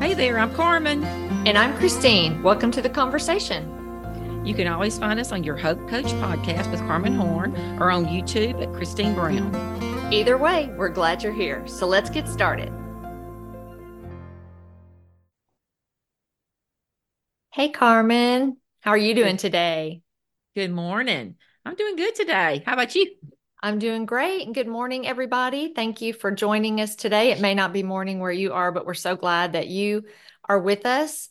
Hey there, I'm Carmen. And I'm Christine. Welcome to The Conversation. You can always find us on your Hope Coach podcast with Carmen Horn or on YouTube at Christine Brown. Either way, we're glad you're here. So let's get started. Hey, Carmen. How are you doing today? Good morning. I'm doing good today. How about you? I'm doing great. And good morning, everybody. Thank you for joining us today. It may not be morning where you are, but we're so glad that you are with us.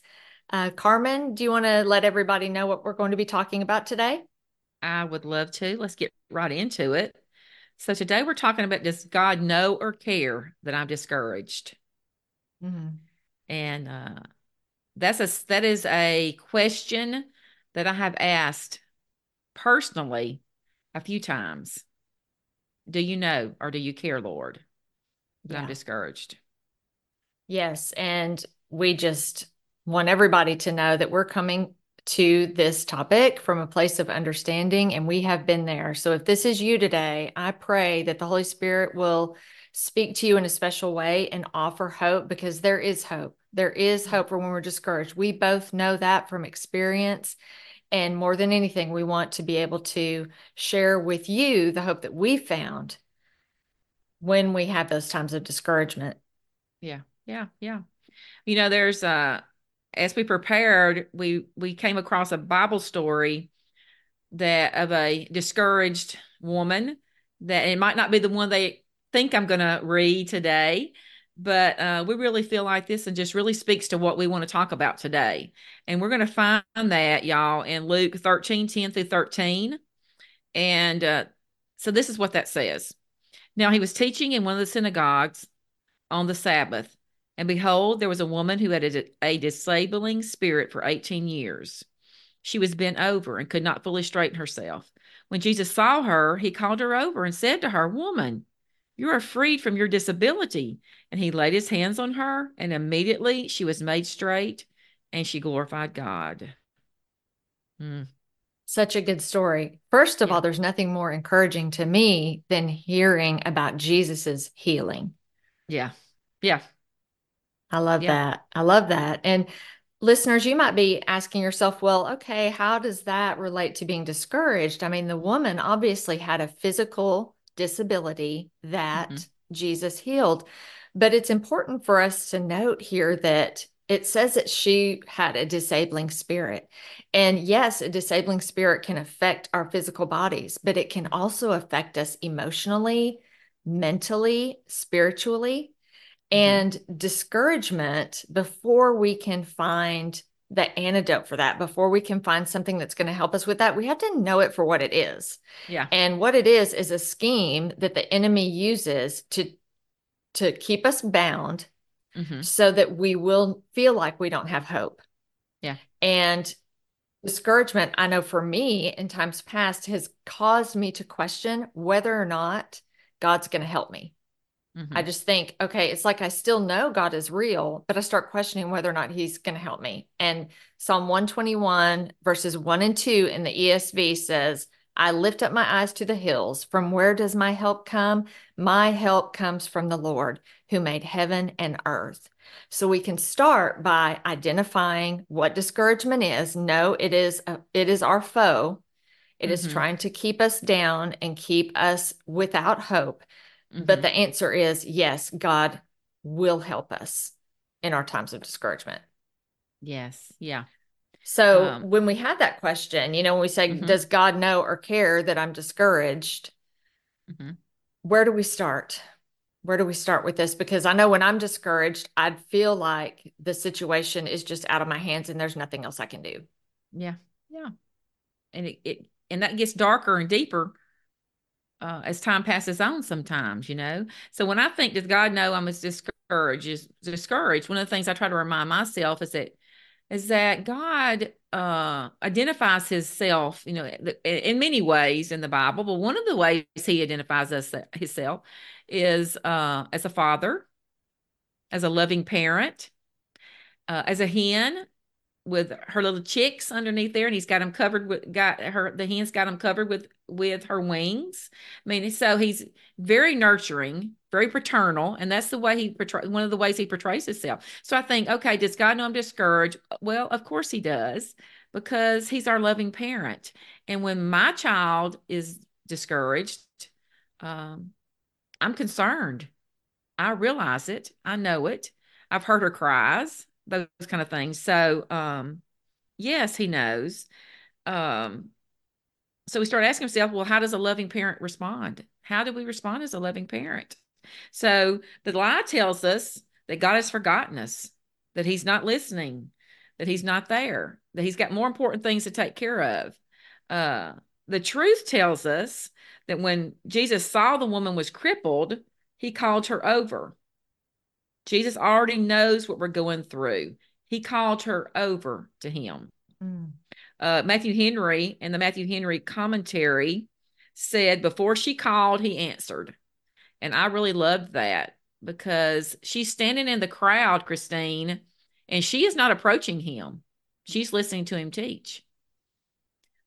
Carmen, do you want to let everybody know what we're going to be talking about today? I would love to. Let's get right into it. So today we're talking about, does God know or care that I'm discouraged? Mm-hmm. And that is a question that I have asked personally a few times. Do you know, or do you care, Lord, that I'm discouraged? Yes. And we just want everybody to know that we're coming to this topic from a place of understanding, and we have been there. So if this is you today, I pray that the Holy Spirit will speak to you in a special way and offer hope, because there is hope. There is hope for when we're discouraged. We both know that from experience. And more than anything, we want to be able to share with you the hope that we found when we have those times of discouragement. Yeah. You know, there's, as we prepared, we came across a Bible story that of a discouraged woman that it might not be the one they think I'm going to read today, but we really feel like this and just really speaks to what we want to talk about today. And we're going to find that, y'all, in Luke 13:10-13. And so this is what that says. Now he was teaching in one of the synagogues on the Sabbath. And behold, there was a woman who had a disabling spirit for 18 years. She was bent over and could not fully straighten herself. When Jesus saw her, he called her over and said to her, "Woman, you are freed from your disability." And he laid his hands on her, and immediately she was made straight, and she glorified God. Such a good story. First of all, there's nothing more encouraging to me than hearing about Jesus's healing. Yeah. I love that. I love that. And listeners, you might be asking yourself, well, okay, how does that relate to being discouraged? I mean, the woman obviously had a physical disability that Jesus healed. But it's important for us to note here that it says that she had a disabling spirit. And yes, a disabling spirit can affect our physical bodies, but it can also affect us emotionally, mentally, spiritually, and discouragement, before we can find the antidote for that, before we can find something that's going to help us with that, we have to know it for what it is. Yeah. And what it is a scheme that the enemy uses to keep us bound so that we will feel like we don't have hope. Yeah. And discouragement, I know for me in times past, has caused me to question whether or not God's going to help me. I just think, okay, it's like I still know God is real, but I start questioning whether or not he's going to help me. And Psalm 121 verses 1 and 2 in the ESV says, "I lift up my eyes to the hills. From where does my help come? My help comes from the Lord who made heaven and earth." So we can start by identifying what discouragement is. No, it is our foe. It is trying to keep us down and keep us without hope. But the answer is yes, God will help us in our times of discouragement. Yes. Yeah. So when we had that question, you know, when we say, does God know or care that I'm discouraged? Where do we start? Where do we start with this? Because I know when I'm discouraged, I'd feel like the situation is just out of my hands and there's nothing else I can do. Yeah. Yeah. And it that gets darker and deeper as time passes on sometimes, you know. So when I think, does God know I'm as discouraged? One of the things I try to remind myself is that God identifies himself, you know, in many ways in the Bible. But one of the ways he identifies himself is as a father, as a loving parent, as a hen, with her little chicks underneath there, and he's got them covered with the hen's got them covered with her wings. I mean, so he's very nurturing, very paternal, and that's the way one of the ways he portrays himself. So I think, okay, does God know I'm discouraged? Well, of course he does, because he's our loving parent. And when my child is discouraged, I'm concerned. I realize it. I know it. I've heard her cries, those kind of things. So, yes, he knows. So we start asking himself, well, how does a loving parent respond? How do we respond as a loving parent? So the lie tells us that God has forgotten us, that he's not listening, that he's not there, that he's got more important things to take care of. The truth tells us that when Jesus saw the woman was crippled, he called her over. Jesus already knows what we're going through. He called her over to him. Mm. Matthew Henry, in the Matthew Henry commentary, said, before she called, he answered. And I really loved that, because she's standing in the crowd, Christine, and she is not approaching him. She's listening to him teach.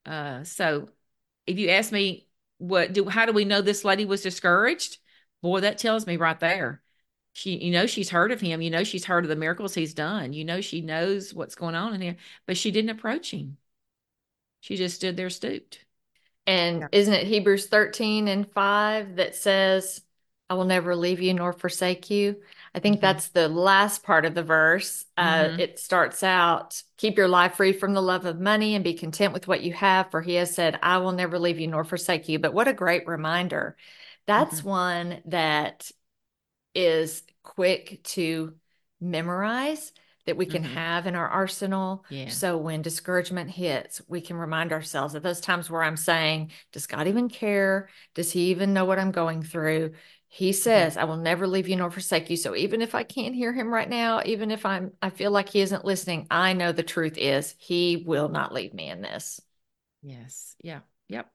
So if you ask me, how do we know this lady was discouraged? Boy, that tells me right there. She's heard of him. She's heard of the miracles he's done. She knows what's going on in here, but she didn't approach him. She just stood there stooped. And isn't it Hebrews 13:5 that says, I will never leave you nor forsake you? I think that's the last part of the verse. It starts out, keep your life free from the love of money and be content with what you have, for he has said, I will never leave you nor forsake you. But what a great reminder. That's one that is quick to memorize, that we can have in our arsenal. Yeah. So when discouragement hits, we can remind ourselves of those times where I'm saying, does God even care? Does he even know what I'm going through? He says, I will never leave you nor forsake you. So even if I can't hear him right now, even if I feel like he isn't listening, I know the truth is he will not leave me in this. Yes. Yeah. Yep.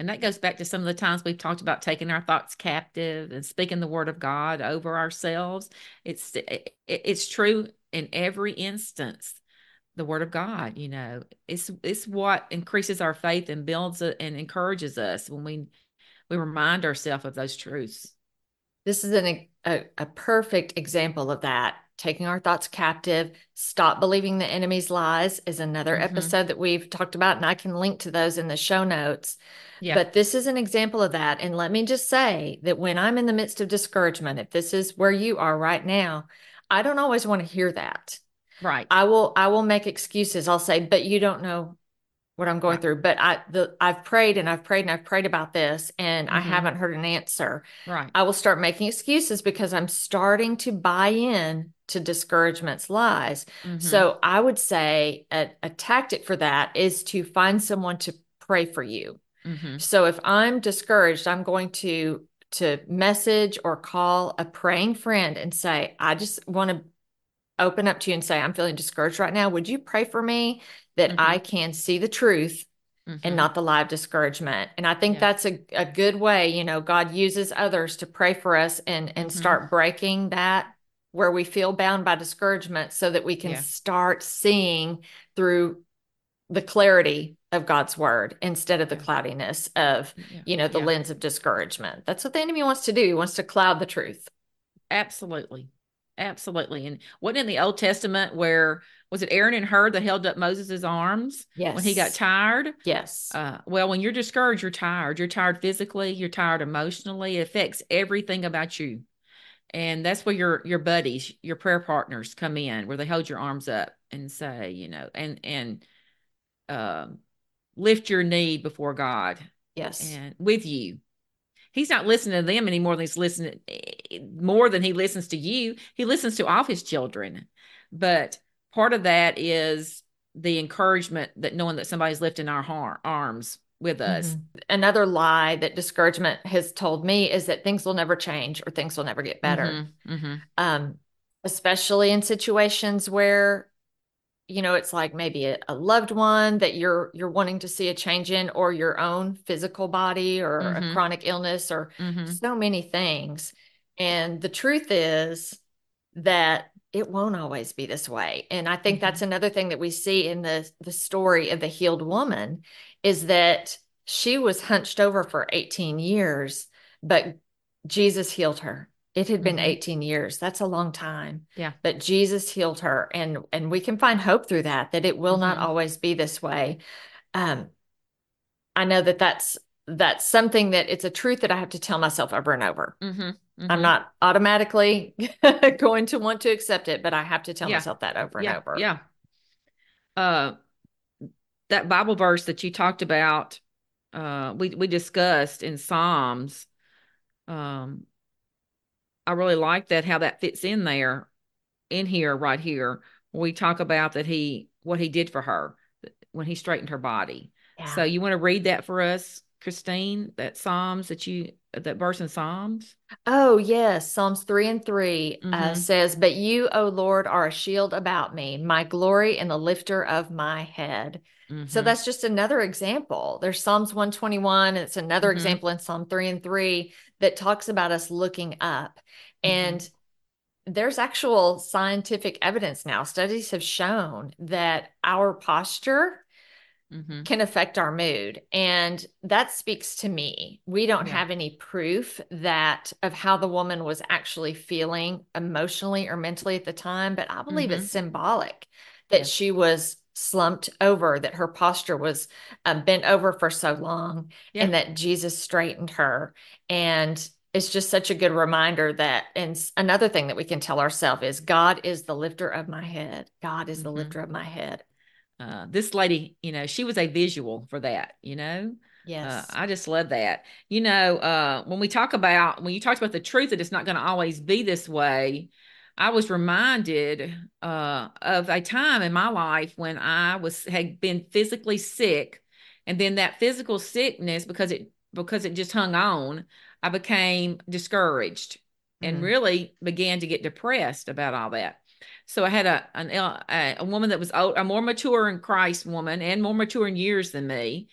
And that goes back to some of the times we've talked about taking our thoughts captive and speaking the word of God over ourselves. It's true in every instance. The word of God, it's what increases our faith and builds it and encourages us when we remind ourselves of those truths. This is a perfect example of that. Taking our thoughts captive, stop believing the enemy's lies is another episode that we've talked about, and I can link to those in the show notes. Yeah. But this is an example of that. And let me just say that when I'm in the midst of discouragement, if this is where you are right now, I don't always want to hear that. Right. I will make excuses. I'll say, but you don't know what I'm going through, but I've prayed and I've prayed and I've prayed about this, and I haven't heard an answer. Right. I will start making excuses because I'm starting to buy in to discouragement's lies. So I would say a tactic for that is to find someone to pray for you. So if I'm discouraged, I'm going to message or call a praying friend and say, I just want to open up to you and say, I'm feeling discouraged right now. Would you pray for me that I can see the truth and not the lie of discouragement? And I think that's a good way, God uses others to pray for us and start breaking that where we feel bound by discouragement, so that we can start seeing through the clarity of God's word instead of the cloudiness of, the lens of discouragement. That's what the enemy wants to do. He wants to cloud the truth. Absolutely. Absolutely. And wasn't in the Old Testament where, was it Aaron and Hur that held up Moses' arms when he got tired? Yes. Well, when you're discouraged, you're tired. You're tired physically. You're tired emotionally. It affects everything about you. And that's where your buddies, your prayer partners come in, where they hold your arms up and say, and lift your need before God. Yes. And with you. He's not listening to them anymore than he listens to you. He listens to all his children. But part of that is the encouragement, that knowing that somebody's lifting our arms with us. Another lie that discouragement has told me is that things will never change or things will never get better. Especially in situations where, it's like maybe a loved one that you're wanting to see a change in, or your own physical body, or a chronic illness, or so many things. And the truth is that it won't always be this way. And I think that's another thing that we see in the story of the healed woman is that she was hunched over for 18 years, but Jesus healed her. It had been 18 years. That's a long time. Yeah. But Jesus healed her. And we can find hope through that, that it will not always be this way. I know that that's something that it's a truth that I have to tell myself over and over. I'm not automatically going to want to accept it, but I have to tell myself that over and over. Yeah. That Bible verse that you talked about, we discussed in Psalms. I really like that, how that fits in there, in here, right here. We talk about that what he did for her when he straightened her body. Yeah. So you want to read that for us, Christine, that verse in Psalms? Oh, yes. Psalms 3:3 says, "But you, O Lord, are a shield about me, my glory and the lifter of my head." Mm-hmm. So that's just another example. There's Psalms 121. It's another example in Psalm 3:3 that talks about us looking up. And there's actual scientific evidence now. Studies have shown that our posture can affect our mood. And that speaks to me. We don't have any proof of how the woman was actually feeling emotionally or mentally at the time, but I believe it's symbolic that she was slumped over, that her posture was bent over for so long and that Jesus straightened her. And it's just such a good reminder that, and another thing that we can tell ourselves is God is the lifter of my head. God is the lifter of my head. This lady, she was a visual for that, Yes. I just love that. When you talked about the truth that it's not going to always be this way, I was reminded of a time in my life when I had been physically sick, and then that physical sickness, because it just hung on, I became discouraged and really began to get depressed about all that. So I had a woman that was a more mature in Christ woman and more mature in years than me.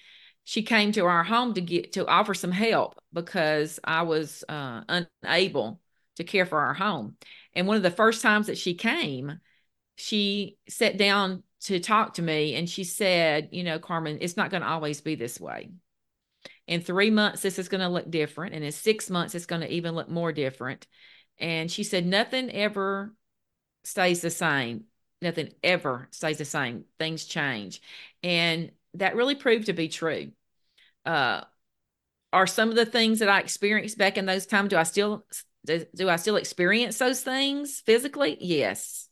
She came to our home to offer some help because I was unable to care for our home. And one of the first times that she came, she sat down to talk to me and she said, "Carmen, it's not going to always be this way. In 3 months, this is going to look different. And in 6 months, it's going to even look more different." And she said, "Nothing ever stays the same. Nothing ever stays the same. Things change." And that really proved to be true. Are some of the things that I experienced back in those times, do I still experience those things physically? Yes.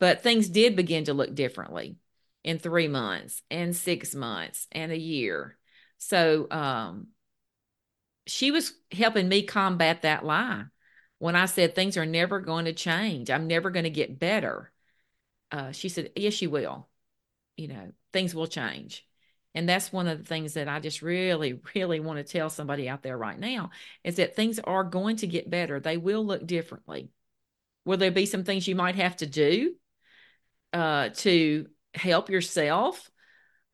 But things did begin to look differently in 3 months and 6 months and a year. So she was helping me combat that lie. When I said things are never going to change, I'm never going to get better, she said, "Yes, you will. Things will change." And that's one of the things that I just really, really want to tell somebody out there right now is that things are going to get better. They will look differently. Will there be some things you might have to do to help yourself?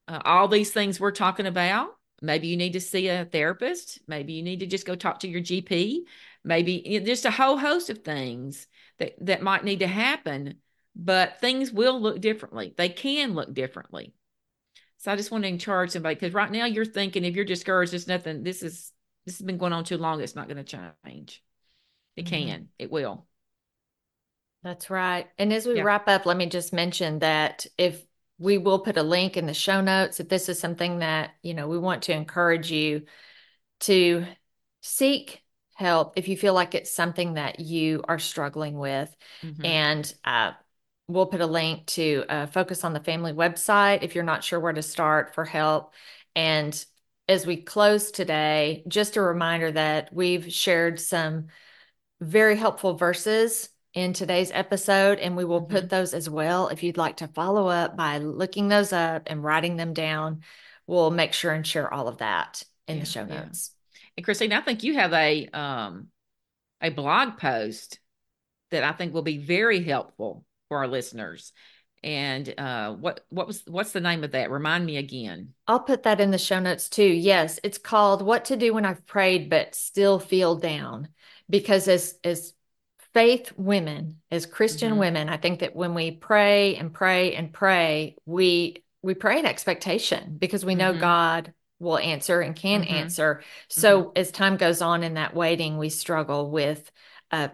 All these things we're talking about. Maybe you need to see a therapist. Maybe you need to just go talk to your GP. Maybe just a whole host of things that might need to happen, but things will look differently. They can look differently. So I just want to encourage somebody, because right now you're thinking, if you're discouraged, it's nothing. This has been going on too long. It's not going to change. It can. It will. That's right. And as we wrap up, let me just mention that if we will put a link in the show notes, if this is something that, we want to encourage you to seek help if you feel like it's something that you are struggling with. And we'll put a link to Focus on the Family website if you're not sure where to start for help. And as we close today, just a reminder that we've shared some very helpful verses in today's episode, and we will put those as well. If you'd like to follow up by looking those up and writing them down, we'll make sure and share all of that in the show notes. Yeah. And Christine, I think you have a blog post that I think will be very helpful for our listeners. And what's the name of that? Remind me again. I'll put that in the show notes too. Yes, it's called "What to Do When I've Prayed But Still Feel Down," because as faith women, as Christian mm-hmm. women, I think that when we pray and pray and pray, we pray in expectation because we know mm-hmm. God will answer and can mm-hmm. answer. So mm-hmm. as time goes on in that waiting, we struggle with we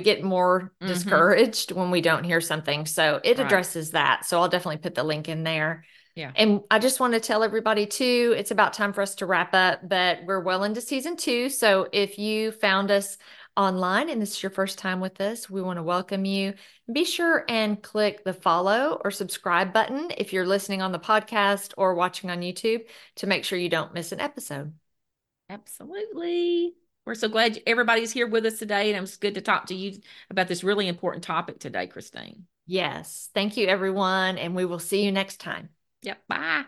get more mm-hmm. discouraged when we don't hear something. So it right. addresses that. So I'll definitely put the link in there. Yeah. And I just want to tell everybody too, it's about time for us to wrap up, but we're well into season 2. So if you found us online and this is your first time with us, we want to welcome you. Be sure and click the follow or subscribe button if you're listening on the podcast or watching on YouTube to make sure you don't miss an episode. Absolutely. We're so glad everybody's here with us today. And it was good to talk to you about this really important topic today, Christine. Yes. Thank you, everyone. And we will see you next time. Yep. Bye.